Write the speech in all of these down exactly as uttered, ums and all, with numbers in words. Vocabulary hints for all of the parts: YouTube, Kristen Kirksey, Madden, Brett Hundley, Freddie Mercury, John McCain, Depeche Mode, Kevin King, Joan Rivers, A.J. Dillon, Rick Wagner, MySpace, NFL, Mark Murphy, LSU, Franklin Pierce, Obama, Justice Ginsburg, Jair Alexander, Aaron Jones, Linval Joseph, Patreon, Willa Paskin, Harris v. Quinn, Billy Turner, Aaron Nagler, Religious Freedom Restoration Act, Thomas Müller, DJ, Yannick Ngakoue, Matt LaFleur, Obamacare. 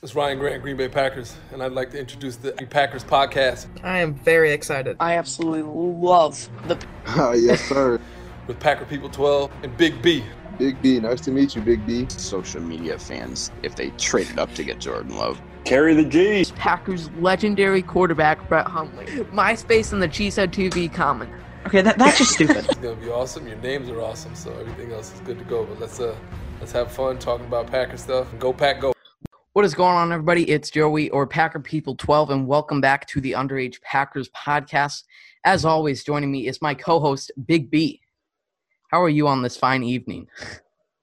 It's Ryan Grant, Green Bay Packers, and I'd like to introduce the Packers podcast. I am very excited. I absolutely love the... Uh, yes, sir. With Packer People twelve and Big B. Big B, nice to meet you, Big B. Social media fans, if they traded up to get Jordan Love. Carry the G. Packers legendary quarterback, Brett Hundley. MySpace and the Chiefs had two B common. Okay, that, that's just stupid. It's going to be awesome. Your names are awesome, so everything else is good to go. But let's, uh, let's have fun talking about Packer stuff. Go Pack, go. What is going on, everybody? It's Joey, or Packer People twelve, and welcome back to the Underage Packers podcast. As always, joining me is my co-host, Big B. How are you on this fine evening?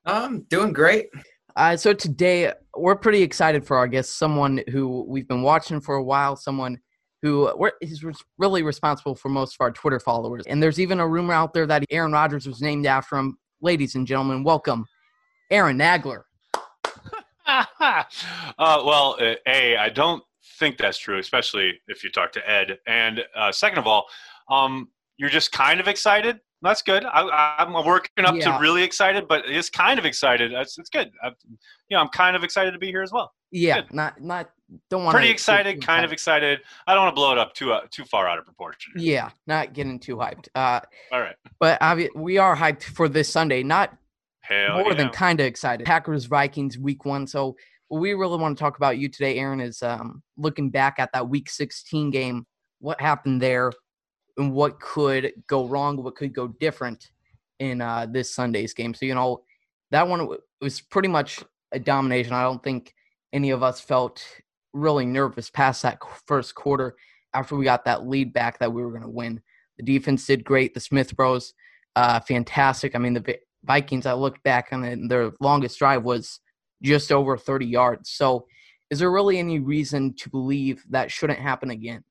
I'm doing great. Uh, so today, we're pretty excited for our guest, someone who we've been watching for a while, someone who we're, is really responsible for most of our Twitter followers. And there's even a rumor out there that Aaron Rodgers was named after him. Ladies and gentlemen, welcome, Aaron Nagler. uh, well, A, I don't think that's true, especially if you talk to Ed. And uh, second of all, um, you're just kind of excited. That's good. I, I'm working up yeah. to really excited, but it's kind of excited. It's, it's good. I, you know, I'm kind of excited to be here as well. Yeah, good. not not don't want pretty excited, kind of excited. I don't want to blow it up too uh, too far out of proportion. Yeah, not getting too hyped. Uh, all right, but obvi- we are hyped for this Sunday. Not. Hell More yeah. than kind of excited. Packers, Vikings, week one. So what we really want to talk about you today, Aaron, is um, looking back at that week sixteen game, what happened there, and what could go wrong, what could go different in uh, this Sunday's game. So, you know, that one was pretty much a domination. I don't think any of us felt really nervous past that first quarter after we got that lead back that we were going to win. The defense did great. The Smith Bros, uh, fantastic. I mean, the Vikings, I looked back on it, and their longest drive was just over thirty yards. So is there really any reason to believe that shouldn't happen again?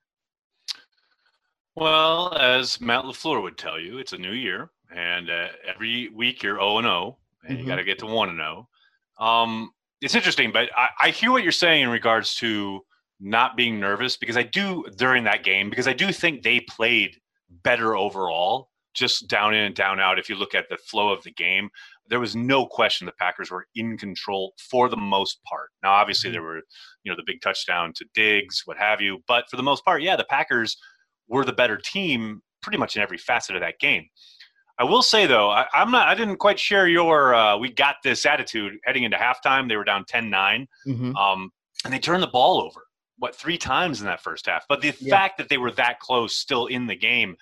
Well, as Matt LaFleur would tell you, it's a new year, and uh, every week you're oh and oh, and mm-hmm. you got to get to one and oh. Um, it's interesting, but I, I hear what you're saying in regards to not being nervous, because I do during that game, because I do think they played better overall. Just down in and down out, if you look at the flow of the game, there was no question the Packers were in control for the most part. Now, obviously, there were, you know, the big touchdown to Diggs, what have you. But for the most part, yeah, the Packers were the better team pretty much in every facet of that game. I will say, though, I, I'm not, I didn't quite share your uh, we got this attitude heading into halftime. They were down ten nine, mm-hmm. um, and they turned the ball over, what, three times in that first half. But the yeah. fact that they were that close still in the game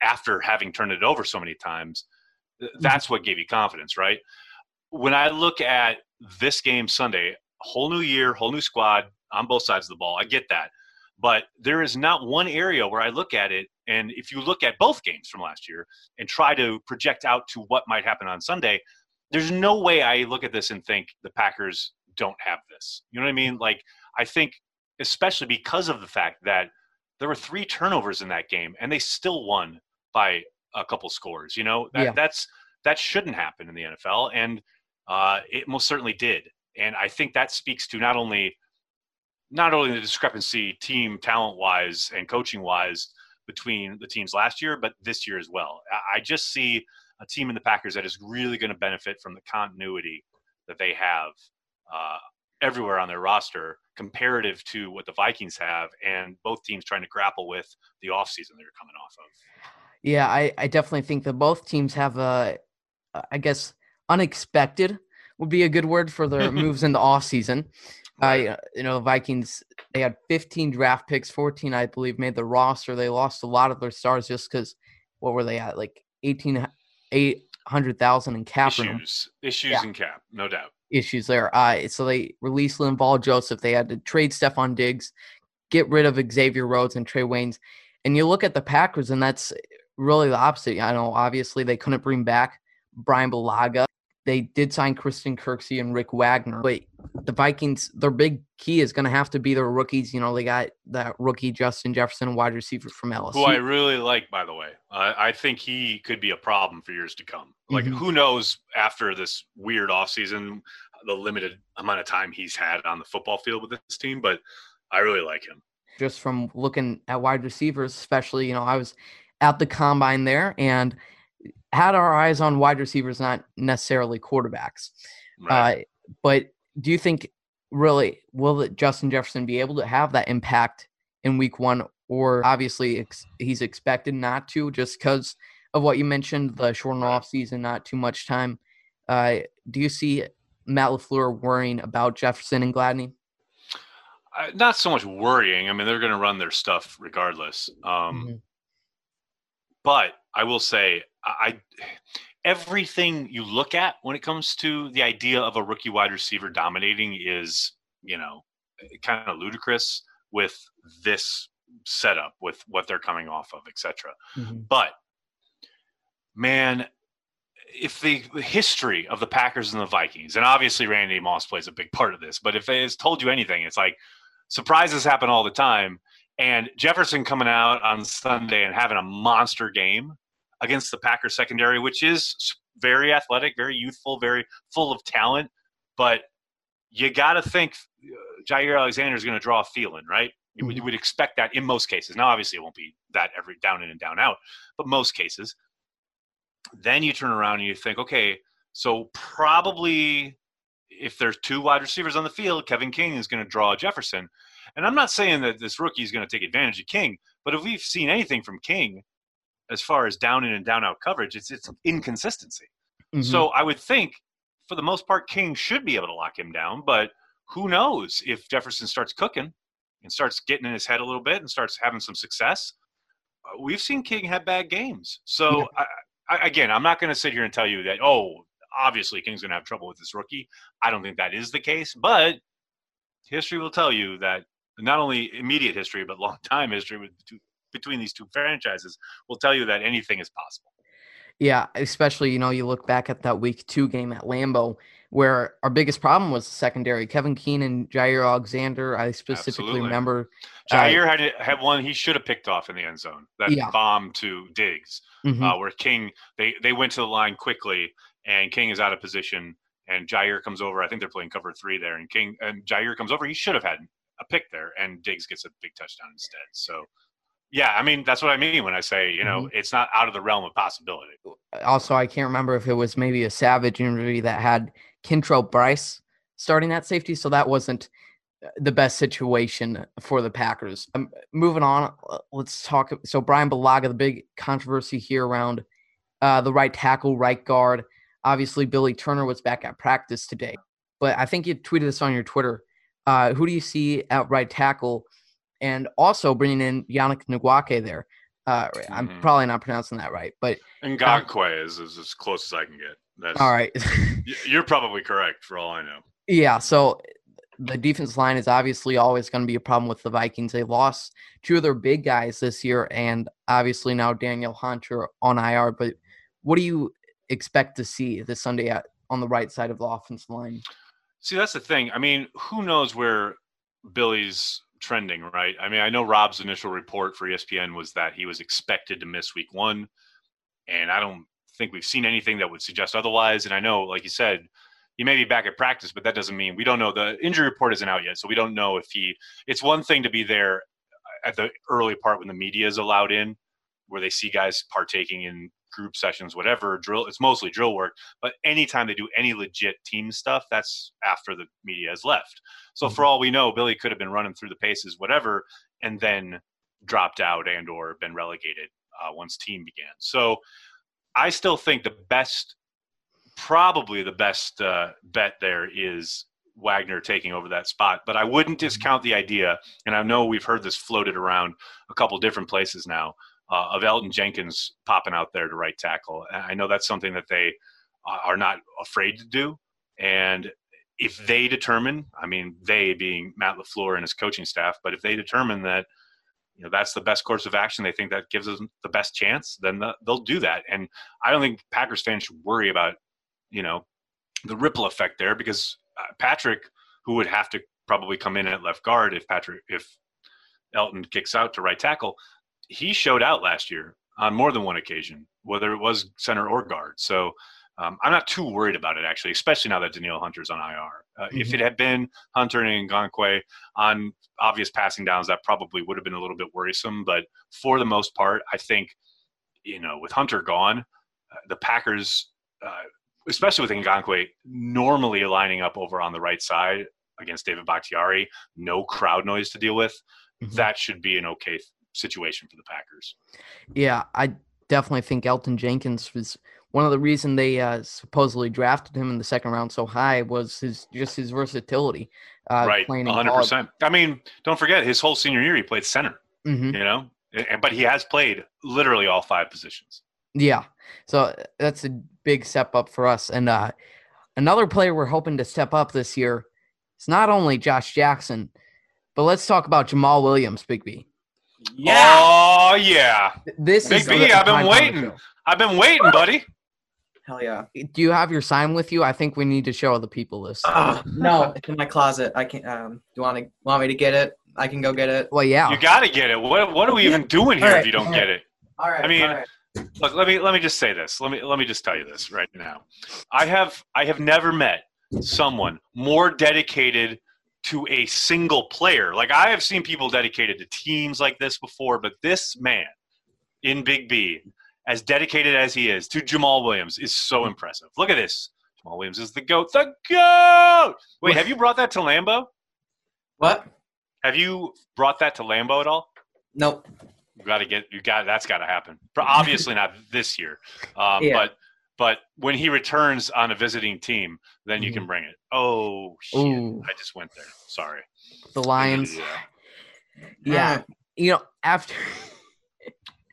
after having turned it over so many times, that's what gave you confidence, right? When I look at this game Sunday, whole new year, whole new squad on both sides of the ball. I get that. But there is not one area where I look at it, and if you look at both games from last year and try to project out to what might happen on Sunday, there's no way I look at this and think the Packers don't have this. You know what I mean? Like, I think especially because of the fact that there were three turnovers in that game, and they still won by a couple scores. You know, that, yeah. that's that shouldn't happen in the N F L, and uh, it most certainly did. And I think that speaks to not only not only the discrepancy team talent-wise and coaching-wise between the teams last year, but this year as well. I just see a team in the Packers that is really going to benefit from the continuity that they have uh, everywhere on their roster, comparative to what the Vikings have, and both teams trying to grapple with the offseason they're coming off of. Yeah, I, I definitely think that both teams have a, I guess, unexpected would be a good word for their moves in the offseason. Uh, you know, the Vikings, they had fifteen draft picks, fourteen, I believe, made the roster. They lost a lot of their stars just because, what were they at, like eighteen hundred thousand in cap issues, room. Issues yeah. in cap, no doubt. Issues there. Uh, so they released Linval Joseph. They had to trade Stephon Diggs, get rid of Xavier Rhodes and Trey Waynes. And you look at the Packers, and that's really the opposite. I know, obviously, they couldn't bring back Brian Bulaga. They did sign Kristen Kirksey and Rick Wagner. But the Vikings, their big key is going to have to be their rookies. You know, they got that rookie Justin Jefferson, wide receiver from L S U. Who I really like, by the way. Uh, I think he could be a problem for years to come. Like, mm-hmm. who knows after this weird offseason, the limited amount of time he's had on the football field with this team. But I really like him. Just from looking at wide receivers, especially, you know, I was at the combine there and had our eyes on wide receivers, not necessarily quarterbacks. Right. Uh, but do you think really, will it, Justin Jefferson be able to have that impact in week one? Or obviously ex- he's expected not to, just because of what you mentioned, the shortened offseason, not too much time. Uh, do you see Matt LaFleur worrying about Jefferson and Gladney? Uh, not so much worrying. I mean, they're going to run their stuff regardless. Um, mm-hmm. But I will say, I, I everything you look at when it comes to the idea of a rookie wide receiver dominating is, you know, kind of ludicrous with this setup, with what they're coming off of, et cetera. Mm-hmm. But, man, if the history of the Packers and the Vikings, and obviously Randy Moss plays a big part of this, but if it has told you anything, it's like surprises happen all the time. And Jefferson coming out on Sunday and having a monster game against the Packers secondary, which is very athletic, very youthful, very full of talent. But you got to think Jair Alexander is going to draw a feeling, right? Mm-hmm. You would expect that in most cases. Now, obviously, it won't be that every down in and down out, but most cases. Then you turn around and you think, okay, so probably if there's two wide receivers on the field, Kevin King is going to draw Jefferson. And I'm not saying that this rookie is going to take advantage of King, but if we've seen anything from King as far as down in and down out coverage, it's it's inconsistency. Mm-hmm. So I would think for the most part, King should be able to lock him down, but who knows if Jefferson starts cooking and starts getting in his head a little bit and starts having some success. We've seen King have bad games. So yeah. I, I, again, I'm not going to sit here and tell you that, oh, obviously King's going to have trouble with this rookie. I don't think that is the case, but history will tell you that not only immediate history, but long-time history with two, between these two franchises will tell you that anything is possible. Yeah, especially, you know, you look back at that week two game at Lambeau where our biggest problem was the secondary. Kevin King and Jair Alexander, I specifically Absolutely. remember. Jair uh, had had one he should have picked off in the end zone, that yeah. bomb to Diggs, mm-hmm. uh, where King, they, they went to the line quickly, and King is out of position, and Jair comes over. I think they're playing cover three there, and King and Jair comes over. He should have had a pick there, and Diggs gets a big touchdown instead. So, yeah, I mean, that's what I mean when I say, you know, mm-hmm. it's not out of the realm of possibility. Also, I can't remember if it was maybe a Savage injury that had Kentrell Bryce starting at safety, so that wasn't the best situation for the Packers. Um, moving on, let's talk. So Brian Bulaga, the big controversy here around uh, the right tackle, right guard. Obviously, Billy Turner was back at practice today, but I think you tweeted this on your Twitter. Uh, who do you see at right tackle? And also bringing in Yannick Ngakoue there. Uh, I'm mm-hmm. probably not pronouncing that right, but Ngakoue um, is, is as close as I can get. That's, all right, you're probably correct for all I know. Yeah. So the defense line is obviously always going to be a problem with the Vikings. They lost two of their big guys this year, and obviously now Danielle Hunter on I R. But what do you expect to see this Sunday at, on the right side of the offensive line? See, that's the thing. I mean, who knows where Billy's trending, right? I mean, I know Rob's initial report for E S P N was that he was expected to miss week one, and I don't think we've seen anything that would suggest otherwise. And I know, like you said, he may be back at practice, but that doesn't mean we don't know. The injury report isn't out yet, so we don't know if he – it's one thing to be there at the early part when the media is allowed in, where they see guys partaking in group sessions, whatever, drill. It's mostly drill work, but anytime they do any legit team stuff, that's after the media has left. So mm-hmm. for all we know, Billy could have been running through the paces, whatever, and then dropped out and or been relegated uh, once team began. So I still think the best, probably the best uh, bet there is Wagner taking over that spot, but I wouldn't discount the idea, and I know we've heard this floated around a couple different places now, Uh, of Elgton Jenkins popping out there to right tackle. I know that's something that they are not afraid to do. And if they determine, I mean, they being Matt LaFleur and his coaching staff, but if they determine that, you know, that's the best course of action, they think that gives them the best chance, then the, they'll do that. And I don't think Packers fans should worry about, you know, the ripple effect there, because uh, Patrick, who would have to probably come in at left guard if Patrick, if Elgton kicks out to right tackle, he showed out last year on more than one occasion, whether it was center or guard. So um, I'm not too worried about it, actually, especially now that Danielle Hunter's on I R. Uh, mm-hmm. If it had been Hunter and Ngakoue on obvious passing downs, that probably would have been a little bit worrisome. But for the most part, I think, you know, with Hunter gone, uh, the Packers, uh, especially with Ngakoue, normally lining up over on the right side, against David Bakhtiari, no crowd noise to deal with, mm-hmm. that should be an okay situation for the Packers. Yeah, I definitely think Elgton Jenkins was one of the reasons they uh, supposedly drafted him in the second round so high was his just his versatility. Uh, right, one hundred percent. Ball. I mean, don't forget, his whole senior year he played center, mm-hmm. you know, but he has played literally all five positions. Yeah, so that's a big step up for us. And uh, another player we're hoping to step up this year is not only Josh Jackson, but let's talk about Jamaal Williams, Big B. Yeah. Oh, yeah. This Big is B, I've been waiting. I've been waiting, buddy. Hell yeah. Do you have your sign with you? I think we need to show the people this. Uh, no, it's in my closet. I can't. Um, do you want to want me to get it? I can go get it. Well, yeah. You got to get it. What What are we even doing here right, if you don't get it? All right. I mean, all right. Look, let me let me just say this. Let me let me just tell you this right now. I have I have never met someone more dedicated to a single player. Like, I have seen people dedicated to teams like this before, but this man in Big B, as dedicated as he is to Jamaal Williams, is so impressive. Look at this. Jamaal Williams is the GOAT. The GOAT! Wait, have you brought that to Lambeau? What? Have you brought that to Lambeau at all? Nope. You got to get you got that's got to happen. Obviously not this year, um, yeah. but but when he returns on a visiting team, then you mm. can bring it. Oh shit! Ooh. I just went there. Sorry. The Lions. Yeah. yeah. Um, you know, after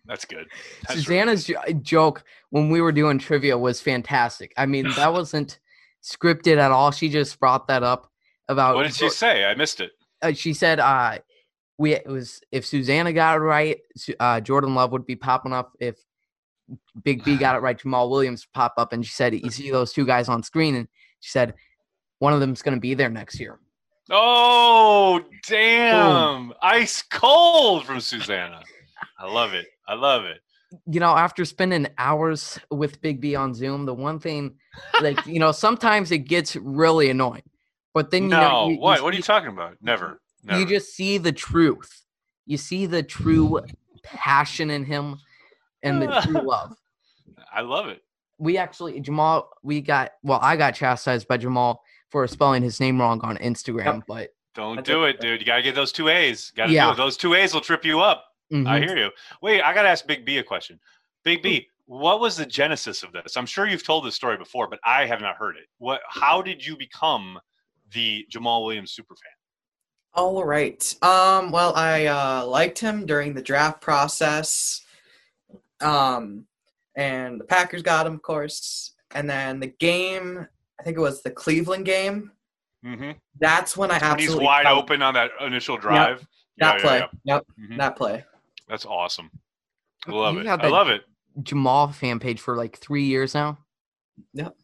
that's good. That's Susanna's right. j- joke when we were doing trivia was fantastic. I mean, that wasn't scripted at all. She just brought that up about. What did she say? I missed it. Uh, she said. Uh, We it was if Susanna got it right, uh, Jordan Love would be popping up. If Big B got it right, Jamaal Williams would pop up. And she said, "You see those two guys on screen?" And she said, "One of them's going to be there next year." Oh, damn! Boom. Ice cold from Susanna. I love it. I love it. You know, after spending hours with Big B on Zoom, the one thing, like you know, sometimes it gets really annoying. But then you no, know, you, what? You, what are you talking about? Never. Never. You just see the truth. You see the true passion in him and the true love. I love it. We actually, Jamaal, we got, well, I got chastised by Jamaal for spelling his name wrong on Instagram. Yep. But don't do it, dude. You got to get those two A's. Got to yeah. do it. Those two A's will trip you up. Mm-hmm. I hear you. Wait, I got to ask Big B a question. Big B, what was the genesis of this? I'm sure you've told this story before, but I have not heard it. What? How did you become the Jamaal Williams superfan? All right. Um, well, I uh, liked him during the draft process, um, and the Packers got him, of course. And then the game, I think it was the Cleveland game. Mm-hmm. That's when I absolutely when he's wide felt, open on that initial drive. Yep, that yeah, play. Yeah, yeah. Yep. Mm-hmm. That play. That's awesome. I love you it. I love it. Jamaal fan page for like three years now. Yep.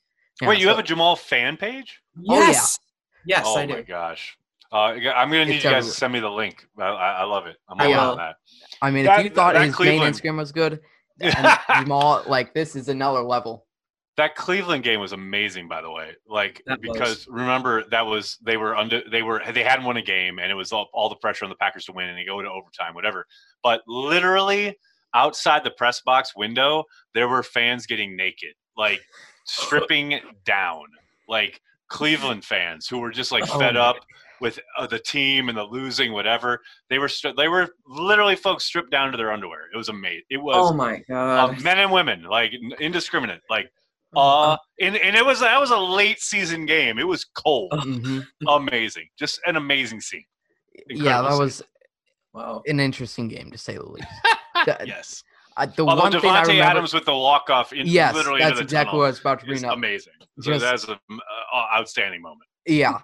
Yeah, Wait, you have it. a Jamaal fan page? Yes. Oh, yeah. Yes, oh, I do. Oh my gosh. Uh, I'm going to need it's you guys everywhere. to send me the link. I, I, I love it. I'm all about that. I mean, that, if you thought his Cleveland. main Instagram was good, and Jamaal, like, this is another level. That Cleveland game was amazing, by the way. Like, that because was. remember, that was they were under they were they hadn't won a game, and it was all, all the pressure on the Packers to win, and they go to overtime, whatever. But literally outside the press box window, there were fans getting naked, like stripping down, like Cleveland fans who were just like oh fed up. God. With uh, the team and the losing, whatever they were, stri- they were literally folks stripped down to their underwear. It was amazing. It was oh my god, uh, men and women, like indiscriminate, like uh, and and it was that was a late season game. It was cold, mm-hmm. amazing, just an amazing scene. Incredible yeah, that scene. was wow. an interesting game to say the least. the, yes, uh, the Although one Devontae thing I remember, Adams with the walk off in yes, literally that's into the exactly tunnel what I was about to bring up. Amazing, so just, that's an uh, outstanding moment. Yeah.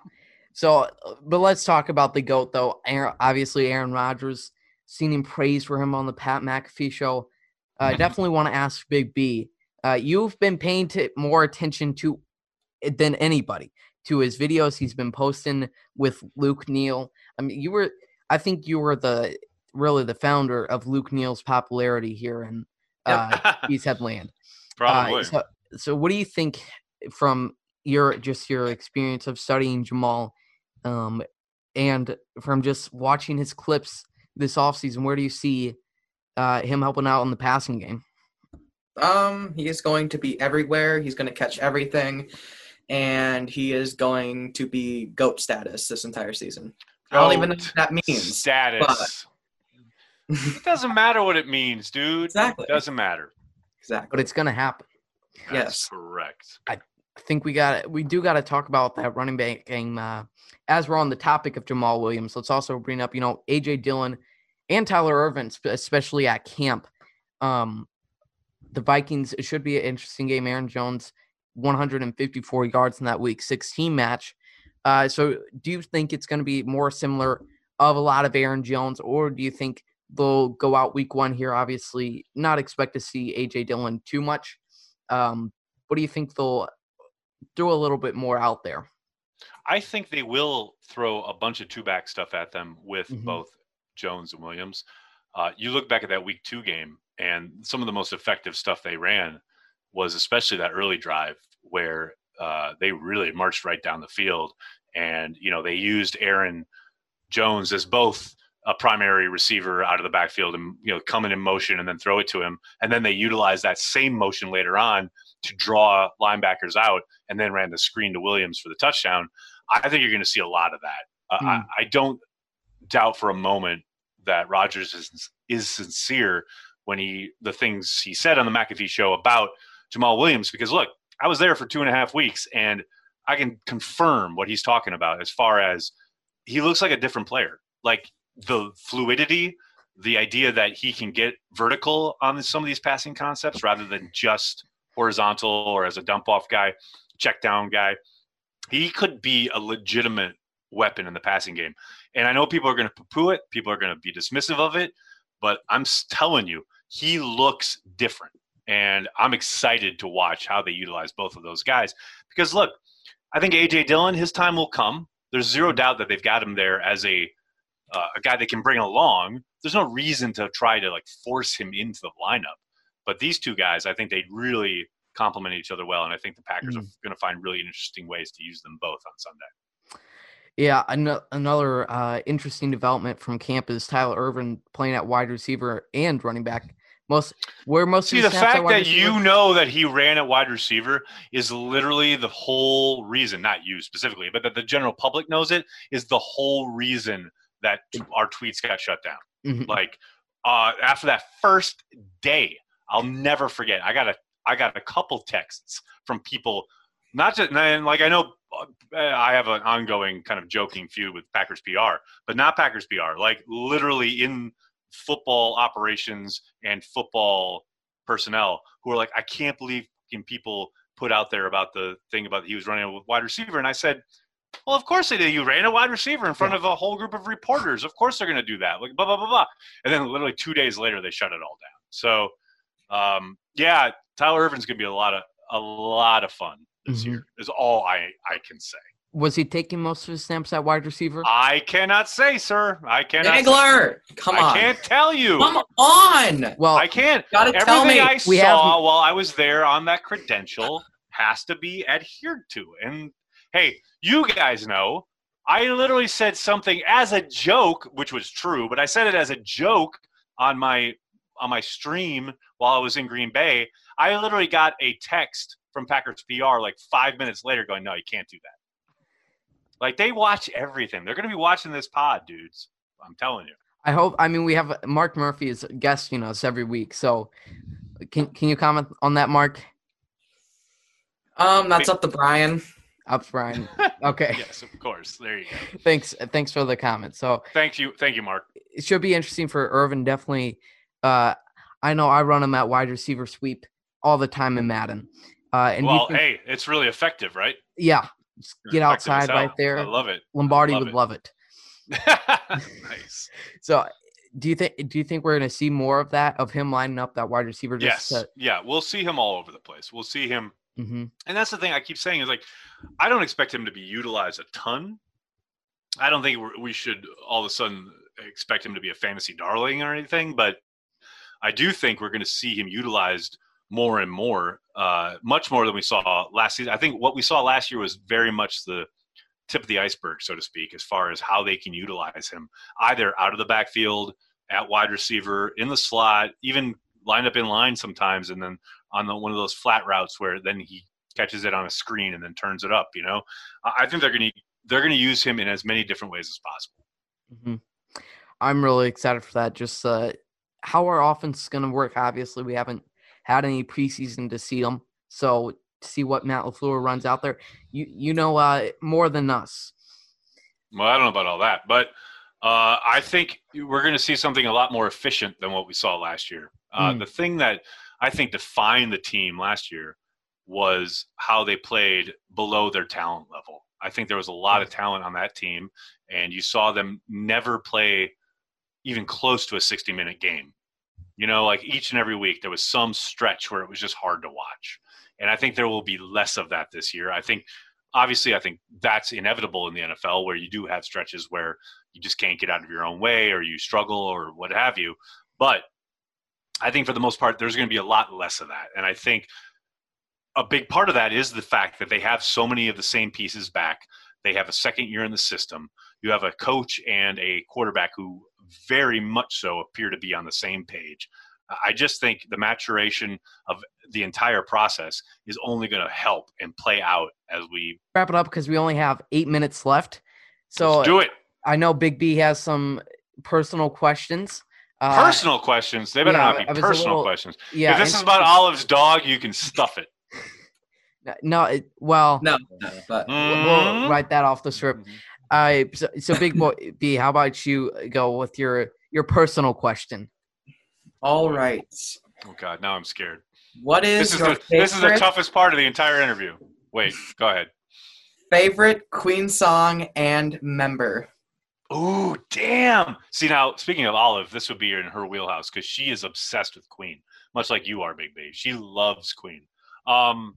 So, but let's talk about the GOAT, though. Aaron, obviously, Aaron Rodgers, seen him praised for him on the Pat McAfee show. I uh, definitely want to ask Big B. Uh, you've been paying t- more attention to than anybody to his videos he's been posting with Luke Neal. I mean, you were, I think you were the really the founder of Luke Neal's popularity here in uh, East Headland. Probably. Uh, so, so, what do you think from your just your experience of studying Jamaal? Um, and from just watching his clips this offseason, where do you see uh, him helping out in the passing game? Um, he is going to be everywhere. He's going to catch everything. and he is going to be GOAT status this entire season. Goat I don't even know what that means. Status. But... it doesn't matter what it means, dude. Exactly. It doesn't matter. Exactly. But it's going to happen. That's yes. correct. I think we got we do got to talk about that running back game. Uh, as we're on the topic of Jamaal Williams, let's also bring up, you know, A J. Dillon and Tyler Ervin, especially at camp. Um, the Vikings, it should be an interesting game. Aaron Jones, one hundred fifty-four yards in that Week sixteen match. Uh, so do you think it's going to be more similar of a lot of Aaron Jones, or do you think they'll go out week one here? Obviously, not expect to see A J. Dillon too much. Um, what do you think they'll do a little bit more out there? I think they will throw a bunch of two-back stuff at them with mm-hmm. both Jones and Williams. Uh, you look back at that week two game, and some of the most effective stuff they ran was especially that early drive where uh, they really marched right down the field. And, you know, they used Aaron Jones as both a primary receiver out of the backfield and, you know, coming in motion and then throw it to him. And then they utilized that same motion later on to draw linebackers out and then ran the screen to Williams for the touchdown. I think you're going to see a lot of that. Uh, mm. I, I don't doubt for a moment that Rodgers is, is sincere when he the things he said on the McAfee show about Jamaal Williams, because, look, I was there for two and a half weeks, and I can confirm what he's talking about as far as he looks like a different player. Like, the fluidity, the idea that he can get vertical on some of these passing concepts rather than just horizontal or as a dump-off guy, check-down guy. He could be a legitimate weapon in the passing game. And I know people are going to poo-poo it. People are going to be dismissive of it. But I'm telling you, he looks different. And I'm excited to watch how they utilize both of those guys. Because, look, I think A J. Dillon, his time will come. There's zero doubt that they've got him there as a uh, a guy they can bring along. There's no reason to try to, like, force him into the lineup. But these two guys, I think they really complement each other well. And I think the Packers mm-hmm. are going to find really interesting ways to use them both on Sunday. Yeah, an- another uh, interesting development from camp is Tyler Ervin playing at wide receiver and running back. Most where most see of the, the fact that receiver? You know that he ran at wide receiver is literally the whole reason, not you specifically, but that the general public knows it is the whole reason that our tweets got shut down. Mm-hmm. Like uh, after that first day, I'll never forget. I got a I got a couple texts from people, not just and like I know I have an ongoing kind of joking feud with Packers P R, but not Packers P R. Like literally in football operations and football personnel who are like, I can't believe people put out there about the thing about he was running a wide receiver. And I said, well, of course they did. You ran a wide receiver in front yeah. of a whole group of reporters. Of course they're going to do that. Like blah, blah, blah, blah. And then literally two days later, they shut it all down. So um, yeah, Tyler Ervin's going to be a lot of, a lot of fun this mm-hmm. year is all I, I can say. Was he taking most of his snaps at wide receiver? I cannot say, sir. I cannot. Nagler, come on. I can't tell you. Come on. Well, I can't. Gotta Everything tell me. I we saw have... while I was there on that credential has to be adhered to. And, hey, you guys know, I literally said something as a joke, which was true, but I said it as a joke on my on my stream while I was in Green Bay. I literally got a text from Packers P R like five minutes later going, no, you can't do that. Like, they watch everything. They're going to be watching this pod, dudes. I'm telling you. I hope – I mean, we have – Mark Murphy is guesting us every week. So, can can you comment on that, Mark? Um, That's up to Brian. Up to Brian. Okay. Yes, of course. There you go. Thanks Thanks for the comment. So Thank you. Thank you, Mark. It should be interesting for Ervin, definitely. Uh, I know I run him at wide receiver sweep all the time in Madden. Uh, and well, think, hey, it's really effective, right? Yeah. Just get outside right there. I love it. Lombardi love would it. love it. Nice. So, do you think do you think we're going to see more of that of him lining up that wide receiver? Just yes. To... Yeah, we'll see him all over the place. We'll see him, mm-hmm. and that's the thing I keep saying is like, I don't expect him to be utilized a ton. I don't think we should all of a sudden expect him to be a fantasy darling or anything, but I do think we're going to see him utilized more and more, uh, much more than we saw last season. I think what we saw last year was very much the tip of the iceberg, so to speak, as far as how they can utilize him, either out of the backfield, at wide receiver, in the slot, even lined up in line sometimes, and then on the, one of those flat routes where then he catches it on a screen and then turns it up. You know, I think they're going to they're going to use him in as many different ways as possible. Mm-hmm. I'm really excited for that. Just uh, how our offense is going to work. Obviously, we haven't had any preseason to see them, so to see what Matt LaFleur runs out there, you you know uh, more than us. Well, I don't know about all that, but uh, I think we're going to see something a lot more efficient than what we saw last year. Uh, mm. The thing that I think defined the team last year was how they played below their talent level. I think there was a lot of talent on that team, and you saw them never play even close to a sixty-minute game. You know, like each and every week there was some stretch where it was just hard to watch. And I think there will be less of that this year. I think, obviously, I think that's inevitable in the N F L, where you do have stretches where you just can't get out of your own way or you struggle or what have you. But I think for the most part, there's going to be a lot less of that. And I think a big part of that is the fact that they have so many of the same pieces back. They have a second year in the system. You have a coach and a quarterback who very much so appear to be on the same page. I just think the maturation of the entire process is only going to help and play out as we wrap it up, because we only have eight minutes left. So let's do it. I know Big B has some personal questions. Uh, personal questions? They better yeah, not be personal little, questions. Yeah, if this is about Olive's dog, you can stuff it. No, it, well, no, no but mm-hmm. we'll write that off the script. Mm-hmm. Uh, so, so Big Boy B, how about you go with your your personal question? All right. Oh God, now I'm scared. What is this is, your the, this is the toughest part of the entire interview. Wait, go ahead. Favorite Queen song and member? Oh, damn. See, now, speaking of Olive, this would be in her wheelhouse because she is obsessed with Queen, much like you are, Big B. She loves Queen. Um,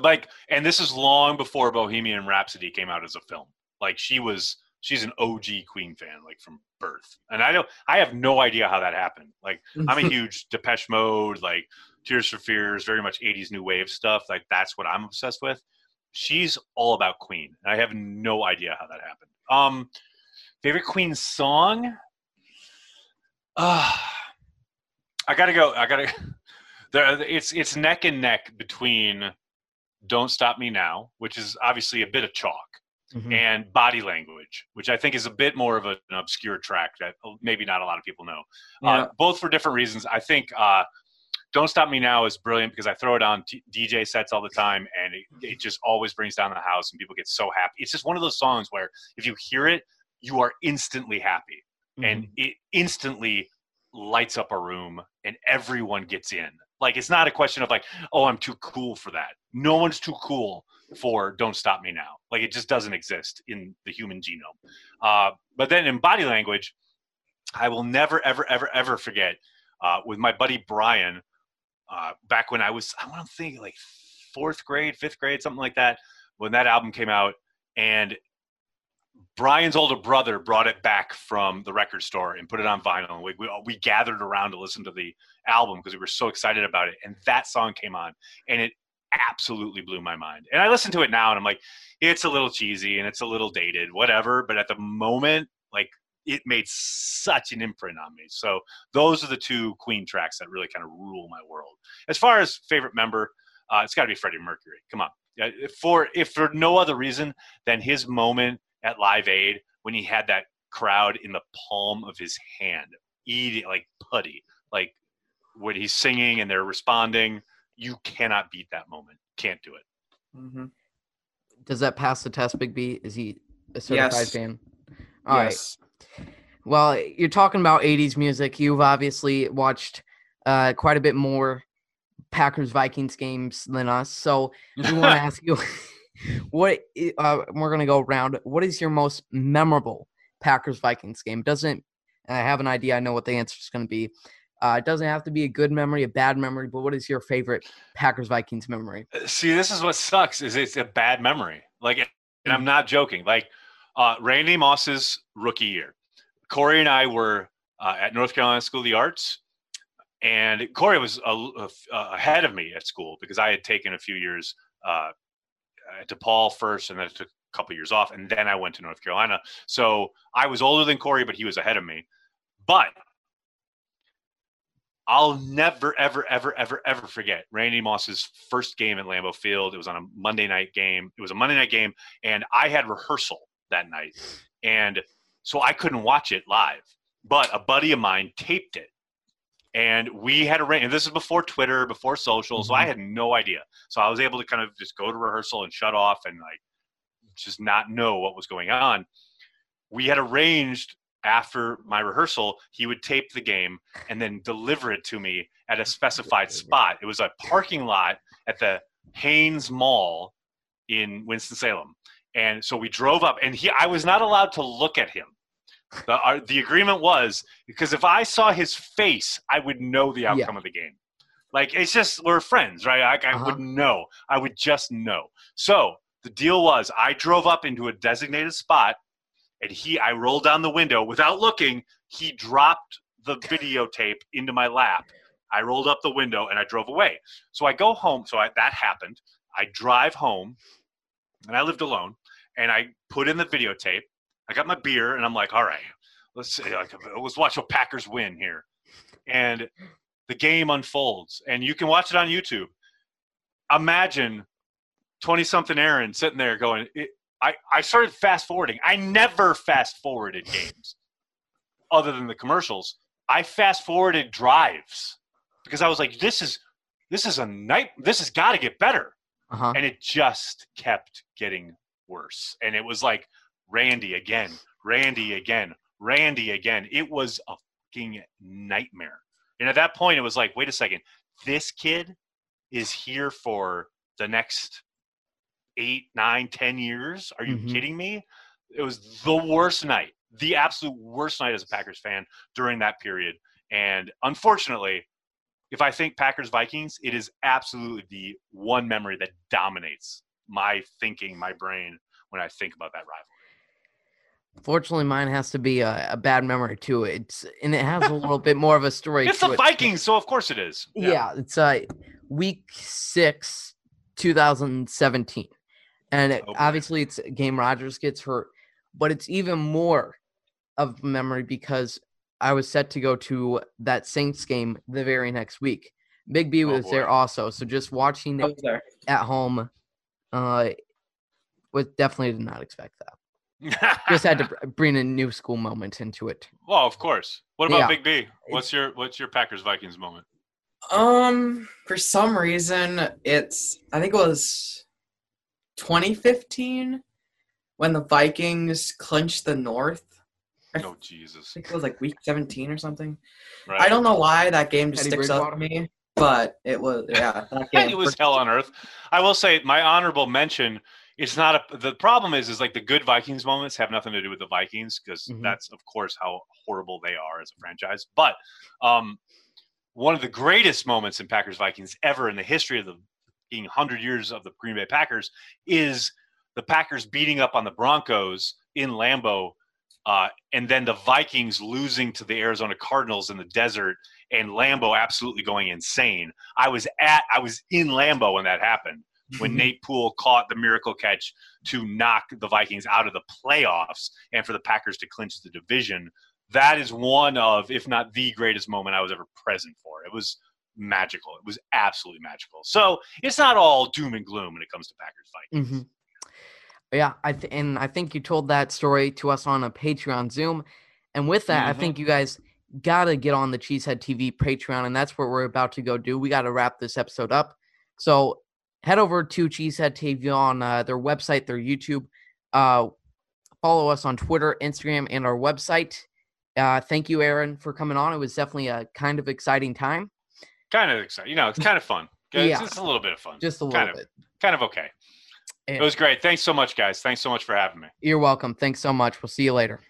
like, and this is long before Bohemian Rhapsody came out as a film. Like, she was... She's an O G Queen fan, like from birth. And I don't, I have no idea how that happened. Like, I'm a huge Depeche Mode, like Tears for Fears, very much eighties new wave stuff. Like, that's what I'm obsessed with. She's all about Queen. And I have no idea how that happened. Um, favorite Queen song? Uh, I gotta go. I gotta. There, it's it's neck and neck between "Don't Stop Me Now," which is obviously a bit of chalk. Mm-hmm. And "Body Language," which I think is a bit more of an obscure track that maybe not a lot of people know. Yeah. Uh, both for different reasons. I think uh, "Don't Stop Me Now" is brilliant because I throw it on t- D J sets all the time, and it, it just always brings down the house, and people get so happy. It's just one of those songs where if you hear it, you are instantly happy, mm-hmm. and it instantly lights up a room, and everyone gets in. Like, it's not a question of like, oh, I'm too cool for that. No one's too cool for "Don't Stop Me Now." Like, it just doesn't exist in the human genome. Uh, but then in "Body Language," I will never, ever, ever, ever forget uh, with my buddy Brian uh, back when I was, I want to think like fourth grade, fifth grade, something like that, when that album came out. And Brian's older brother brought it back from the record store and put it on vinyl. We, we, we gathered around to listen to the album because we were so excited about it. And that song came on, and it absolutely blew my mind. And I listen to it now and I'm like, it's a little cheesy and it's a little dated, whatever. But at the moment, like, it made such an imprint on me. So those are the two Queen tracks that really kind of rule my world. As far as favorite member, uh, it's got to be Freddie Mercury. Come on. For, if for no other reason than his moment at Live Aid when he had that crowd in the palm of his hand, eating like putty, like when he's singing and they're responding. You cannot beat that moment. Can't do it. Mm-hmm. Does that pass the test, Big B? Is he a certified yes. fan? All yes. right. Well, you're talking about eighties music. You've obviously watched uh, quite a bit more Packers-Vikings games than us. So we want to ask you, what uh, we're going to go around. What is your most memorable Packers-Vikings game? Doesn't – I have an idea. I know what the answer is going to be. Uh, it doesn't have to be a good memory, a bad memory, but what is your favorite Packers-Vikings memory? See, this is what sucks, is it's a bad memory. Like, and I'm not joking. Like, uh, Randy Moss's rookie year, Corey and I were uh, at North Carolina School of the Arts, and Corey was a, a, ahead of me at school because I had taken a few years uh, at DePaul first, and then I took a couple years off, and then I went to North Carolina. So I was older than Corey, but he was ahead of me. But I'll never, ever, ever, ever, ever forget Randy Moss's first game at Lambeau Field. It was on a Monday night game. It was a Monday night game, and I had rehearsal that night. And so I couldn't watch it live. But a buddy of mine taped it. And we had a rain. And this is before Twitter, before social, so I had no idea. So I was able to kind of just go to rehearsal and shut off and, like, just not know what was going on. We had arranged after my rehearsal, he would tape the game and then deliver it to me at a specified spot. It was a parking lot at the Haynes Mall in Winston-Salem. And so we drove up, and he I was not allowed to look at him. The, our, the agreement was, because if I saw his face, I would know the outcome yeah. of the game. Like, it's just, we're friends, right? I, I uh-huh. wouldn't know. I would just know. So the deal was, I drove up into a designated spot, and he, I rolled down the window without looking. He dropped the videotape into my lap. I rolled up the window and I drove away. So I go home. So I, that happened. I drive home, and I lived alone, and I put in the videotape. I got my beer, and I'm like, all right, let's see, like, let's watch a Packers win here. And the game unfolds, and you can watch it on YouTube. Imagine twenty-something Aaron sitting there going, it, I, I started fast-forwarding. I never fast-forwarded games other than the commercials. I fast-forwarded drives because I was like, this is this is a night. This has got to get better. Uh-huh. And it just kept getting worse. And it was like, Randy again, Randy again, Randy again. It was a fucking nightmare. And at that point, it was like, wait a second. This kid is here for the next eight, nine, ten years. Are you mm-hmm. kidding me? It was the worst night, the absolute worst night as a Packers fan during that period. And unfortunately, if I think Packers Vikings, it is absolutely the one memory that dominates my thinking, my brain, when I think about that rivalry. Fortunately, mine has to be a, a bad memory too. It's and it has a little bit more of a story. It's the it. Vikings, so of course it is. Yeah, yeah it's uh, week six, two thousand seventeen, and it, oh, obviously it's a game Rodgers gets hurt, but it's even more of a memory because I was set to go to that Saints game the very next week. Big B was oh, there also, so just watching it there. at home, uh, was definitely did not expect that. Just had to bring a new school moment into it. Well, of course. What about yeah. Big B? What's your what's your Packers Vikings moment? Um, for some reason, it's I think it was twenty fifteen when the Vikings clinched the North. Oh Jesus! I think it was like week seventeen or something. Right. I don't know why that game just Eddie sticks out to me, but it was yeah. That game it was hell on earth. I will say my honorable mention. It's not a, the problem is, is like the good Vikings moments have nothing to do with the Vikings because mm-hmm. that's of course how horrible they are as a franchise. But um, one of the greatest moments in Packers Vikings ever in the history of the being one hundred years of the Green Bay Packers is the Packers beating up on the Broncos in Lambeau uh, and then the Vikings losing to the Arizona Cardinals in the desert and Lambeau absolutely going insane. I was at, I was in Lambeau when that happened. When Nate Poole caught the miracle catch to knock the Vikings out of the playoffs and for the Packers to clinch the division, that is one of, if not the greatest moment I was ever present for. It was magical. It was absolutely magical. So it's not all doom and gloom when it comes to Packers Vikings. Mm-hmm. Yeah, I th- and I think you told that story to us on a Patreon Zoom. And with that, mm-hmm. I think you guys got to get on the Cheesehead T V Patreon, and that's what we're about to go do. We got to wrap this episode up. So head over to Cheesehead T V on uh, their website, their YouTube. Uh, follow us on Twitter, Instagram, and our website. Uh, thank you, Aaron, for coming on. It was definitely a kind of exciting time. Kind of exciting. You know, it's kind of fun. It's yeah. just a little bit of fun. Just a little kind bit. Of, kind of okay. And it was great. Thanks so much, guys. Thanks so much for having me. You're welcome. Thanks so much. We'll see you later.